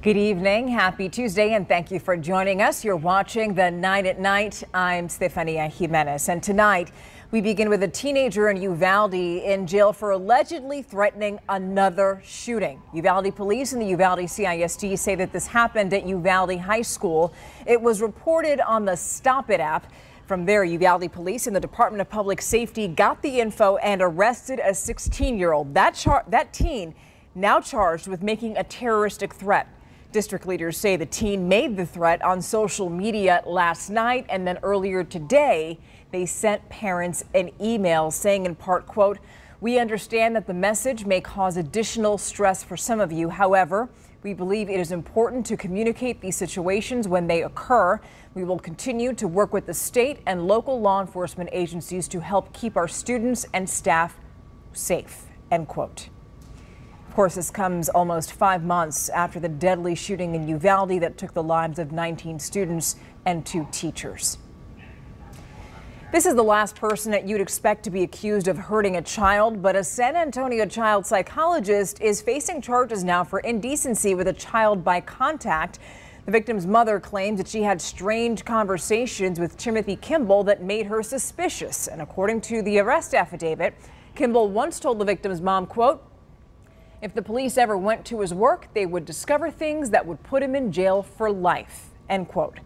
Good evening, happy Tuesday, and thank you for joining us. You're watching The Night at Night. I'm Stefania Jimenez, and tonight we begin with a teenager in Uvalde in jail for allegedly threatening another shooting. Uvalde police and the Uvalde CISD say that this happened at Uvalde High School. It was reported on the Stop It app. From there, Uvalde police and the Department of Public Safety got the info and arrested a 16-year-old. That teen now charged with making a terroristic threat. District leaders say the teen made the threat on social media last night, and then earlier today, they sent parents an email saying in part, quote, "We understand that the message may cause additional stress for some of you. However, we believe it is important to communicate these situations when they occur. We will continue to work with the state and local law enforcement agencies to help keep our students and staff safe," end quote. Of course, this comes almost 5 months after the deadly shooting in Uvalde that took the lives of 19 students and 2 teachers. This is the last person that you'd expect to be accused of hurting a child, but a San Antonio child psychologist is facing charges now for indecency with a child by contact. The victim's mother claims that she had strange conversations with Timothy Kimball that made her suspicious. And according to the arrest affidavit, Kimball once told the victim's mom, quote, "If the police ever went to his work, they would discover things that would put him in jail for life," end quote.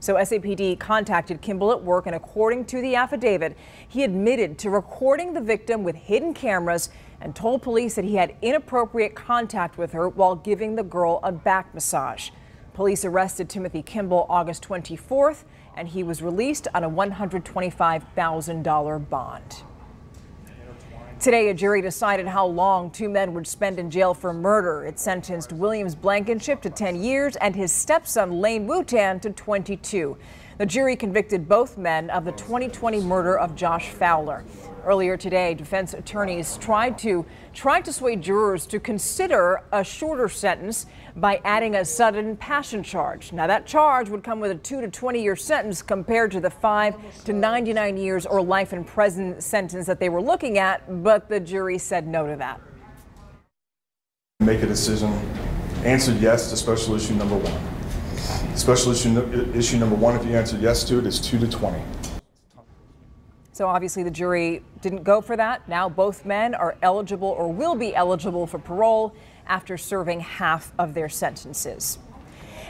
So SAPD contacted Kimball at work, and according to the affidavit, he admitted to recording the victim with hidden cameras and told police that he had inappropriate contact with her while giving the girl a back massage. Police arrested Timothy Kimball August 24th, and he was released on a $125,000 bond. Today, a jury decided how long 2 men would spend in jail for murder. It sentenced Williams Blankenship to 10 years and his stepson, Lane Wu-Tan, to 22. The jury convicted both men of the 2020 murder of Josh Fowler. Earlier today, defense attorneys tried to sway jurors to consider a shorter sentence by adding a sudden passion charge. Now, that charge would come with a 2 to 20-year sentence compared to the 5 to 99 years or life in prison sentence that they were looking at, but the jury said no to that. Make a decision. Answer yes to special issue number 1. Special issue number 1, if you answer yes to it, is 2 to 20. So obviously the jury didn't go for that. Now both men are eligible or will be eligible for parole after serving half of their sentences.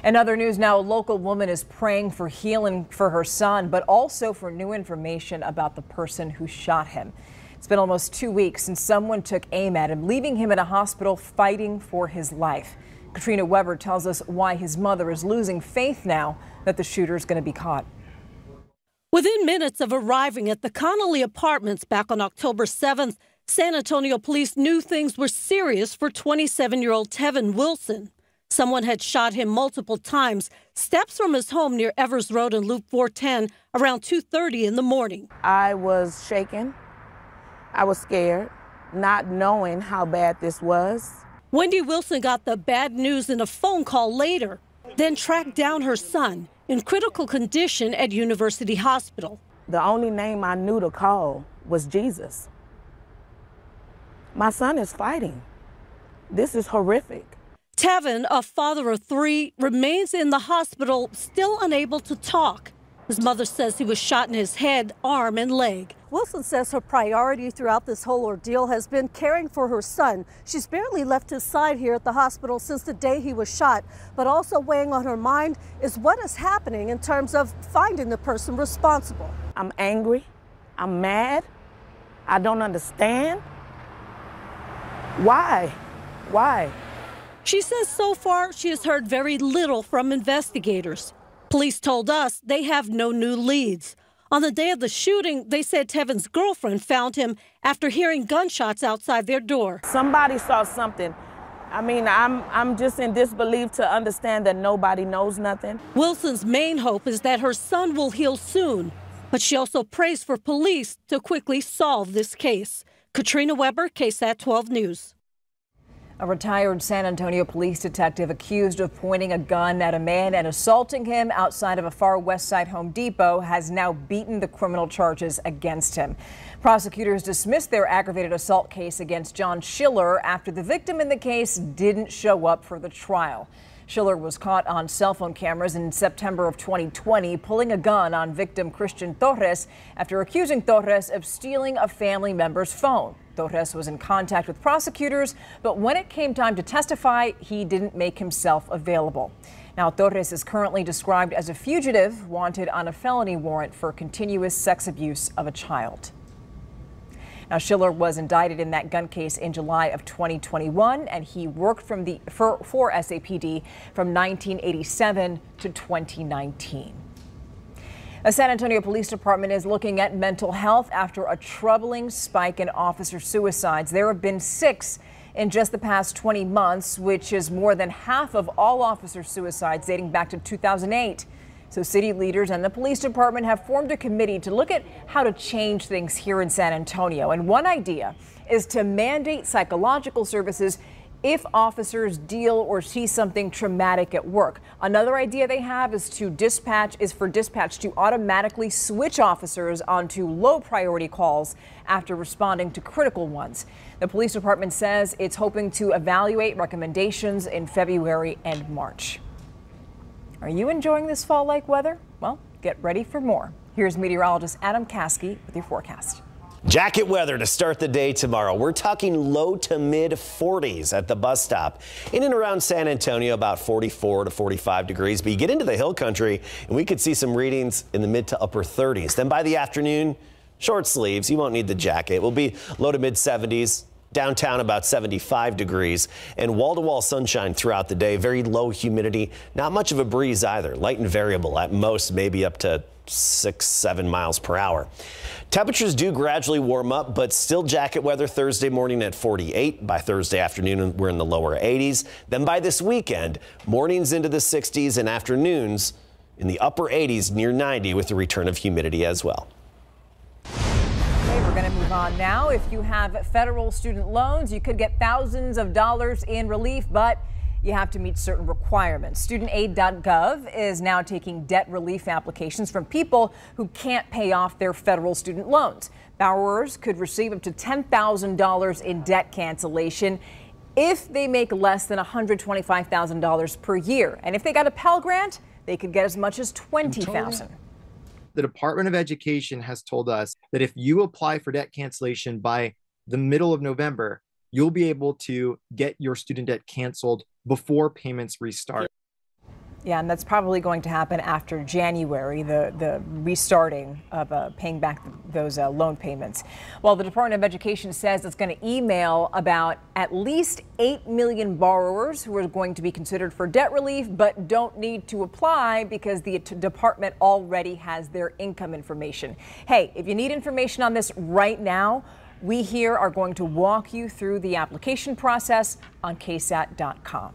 In other news now, a local woman is praying for healing for her son, but also for new information about the person who shot him. It's been almost 2 weeks since someone took aim at him, leaving him at a hospital fighting for his life. Katrina Weber tells us why his mother is losing faith now that the shooter is going to be caught. Within minutes of arriving at the Connolly Apartments back on October 7th, San Antonio police knew things were serious for 27-year-old Tevin Wilson. Someone had shot him multiple times, steps from his home near Evers Road and Loop 410 around 2:30 in the morning. I was shaken. I was scared, not knowing how bad this was. Wendy Wilson got the bad news in a phone call later, then tracked down her son in critical condition at University Hospital. The only name I knew to call was Jesus. My son is fighting. This is horrific. Tevin, a father of 3, remains in the hospital, still unable to talk. His mother says he was shot in his head, arm, and leg. Wilson says her priority throughout this whole ordeal has been caring for her son. She's barely left his side here at the hospital since the day he was shot. But also weighing on her mind is what is happening in terms of finding the person responsible. I'm angry. I'm mad. I don't understand. Why? Why? She says so far she has heard very little from investigators. Police told us they have no new leads. On the day of the shooting, they said Tevin's girlfriend found him after hearing gunshots outside their door. Somebody saw something. I mean, I'm just in disbelief to understand that nobody knows nothing. Wilson's main hope is that her son will heal soon, but she also prays for police to quickly solve this case. Katrina Weber, KSAT 12 News. A retired San Antonio police detective accused of pointing a gun at a man and assaulting him outside of a Far West Side Home Depot has now beaten the criminal charges against him. Prosecutors dismissed their aggravated assault case against John Schiller after the victim in the case didn't show up for the trial. Schiller was caught on cell phone cameras in September of 2020, pulling a gun on victim Christian Torres after accusing Torres of stealing a family member's phone. Torres was in contact with prosecutors, but when it came time to testify, he didn't make himself available. Now, Torres is currently described as a fugitive wanted on a felony warrant for continuous sex abuse of a child. Now, Schiller was indicted in that gun case in July of 2021, and he worked for SAPD from 1987 to 2019. The San Antonio Police Department is looking at mental health after a troubling spike in officer suicides. There have been 6 in just the past 20 months, which is more than half of all officer suicides dating back to 2008. So city leaders and the police department have formed a committee to look at how to change things here in San Antonio. And one idea is to mandate psychological services if officers deal or see something traumatic at work. Another idea they have is for dispatch to automatically switch officers onto low priority calls after responding to critical ones. The police department says it's hoping to evaluate recommendations in February and March. Are you enjoying this fall-like weather? Well, get ready for more. Here's meteorologist Adam Kasky with your forecast. Jacket weather to start the day tomorrow. We're talking low to mid 40s at the bus stop. In and around San Antonio, about 44 to 45 degrees. But you get into the hill country and we could see some readings in the mid to upper 30s. Then by the afternoon, short sleeves. You won't need the jacket. We'll be low to mid 70s. Downtown about 75 degrees and wall-to-wall sunshine throughout the day. Very low humidity. Not much of a breeze either. Light and variable at most, maybe up to 6-7 miles per hour. Temperatures do gradually warm up, but still jacket weather Thursday morning at 48. By Thursday afternoon, we're in the lower 80s. Then by this weekend, mornings into the 60s and afternoons in the upper 80s near 90 with the return of humidity as well. We're going to move on now. If you have federal student loans, you could get thousands of dollars in relief, but you have to meet certain requirements. Studentaid.gov is now taking debt relief applications from people who can't pay off their federal student loans. Borrowers could receive up to $10,000 in debt cancellation if they make less than $125,000 per year. And if they got a Pell Grant, they could get as much as $20,000. The Department of Education has told us that if you apply for debt cancellation by the middle of November, you'll be able to get your student debt canceled before payments restart. Yeah, and that's probably going to happen after January, the restarting of paying back those loan payments. Well, the Department of Education says it's going to email about at least 8 million borrowers who are going to be considered for debt relief but don't need to apply because the department already has their income information. Hey, if you need information on this right now, we here are going to walk you through the application process on KSAT.com.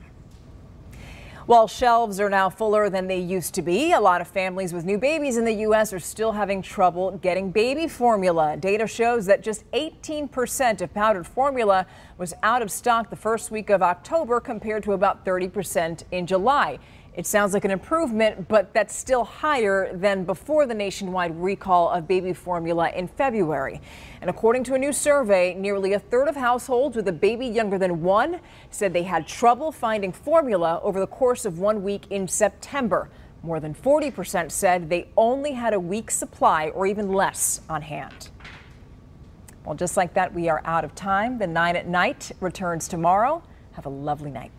While shelves are now fuller than they used to be, a lot of families with new babies in the U.S. are still having trouble getting baby formula. Data shows that just 18% of powdered formula was out of stock the first week of October compared to about 30% in July. It sounds like an improvement, but that's still higher than before the nationwide recall of baby formula in February. And according to a new survey, nearly a third of households with a baby younger than 1 said they had trouble finding formula over the course of one week in September. More than 40% said they only had a week's supply or even less on hand. Well, just like that, we are out of time. The 9 at Night returns tomorrow. Have a lovely night.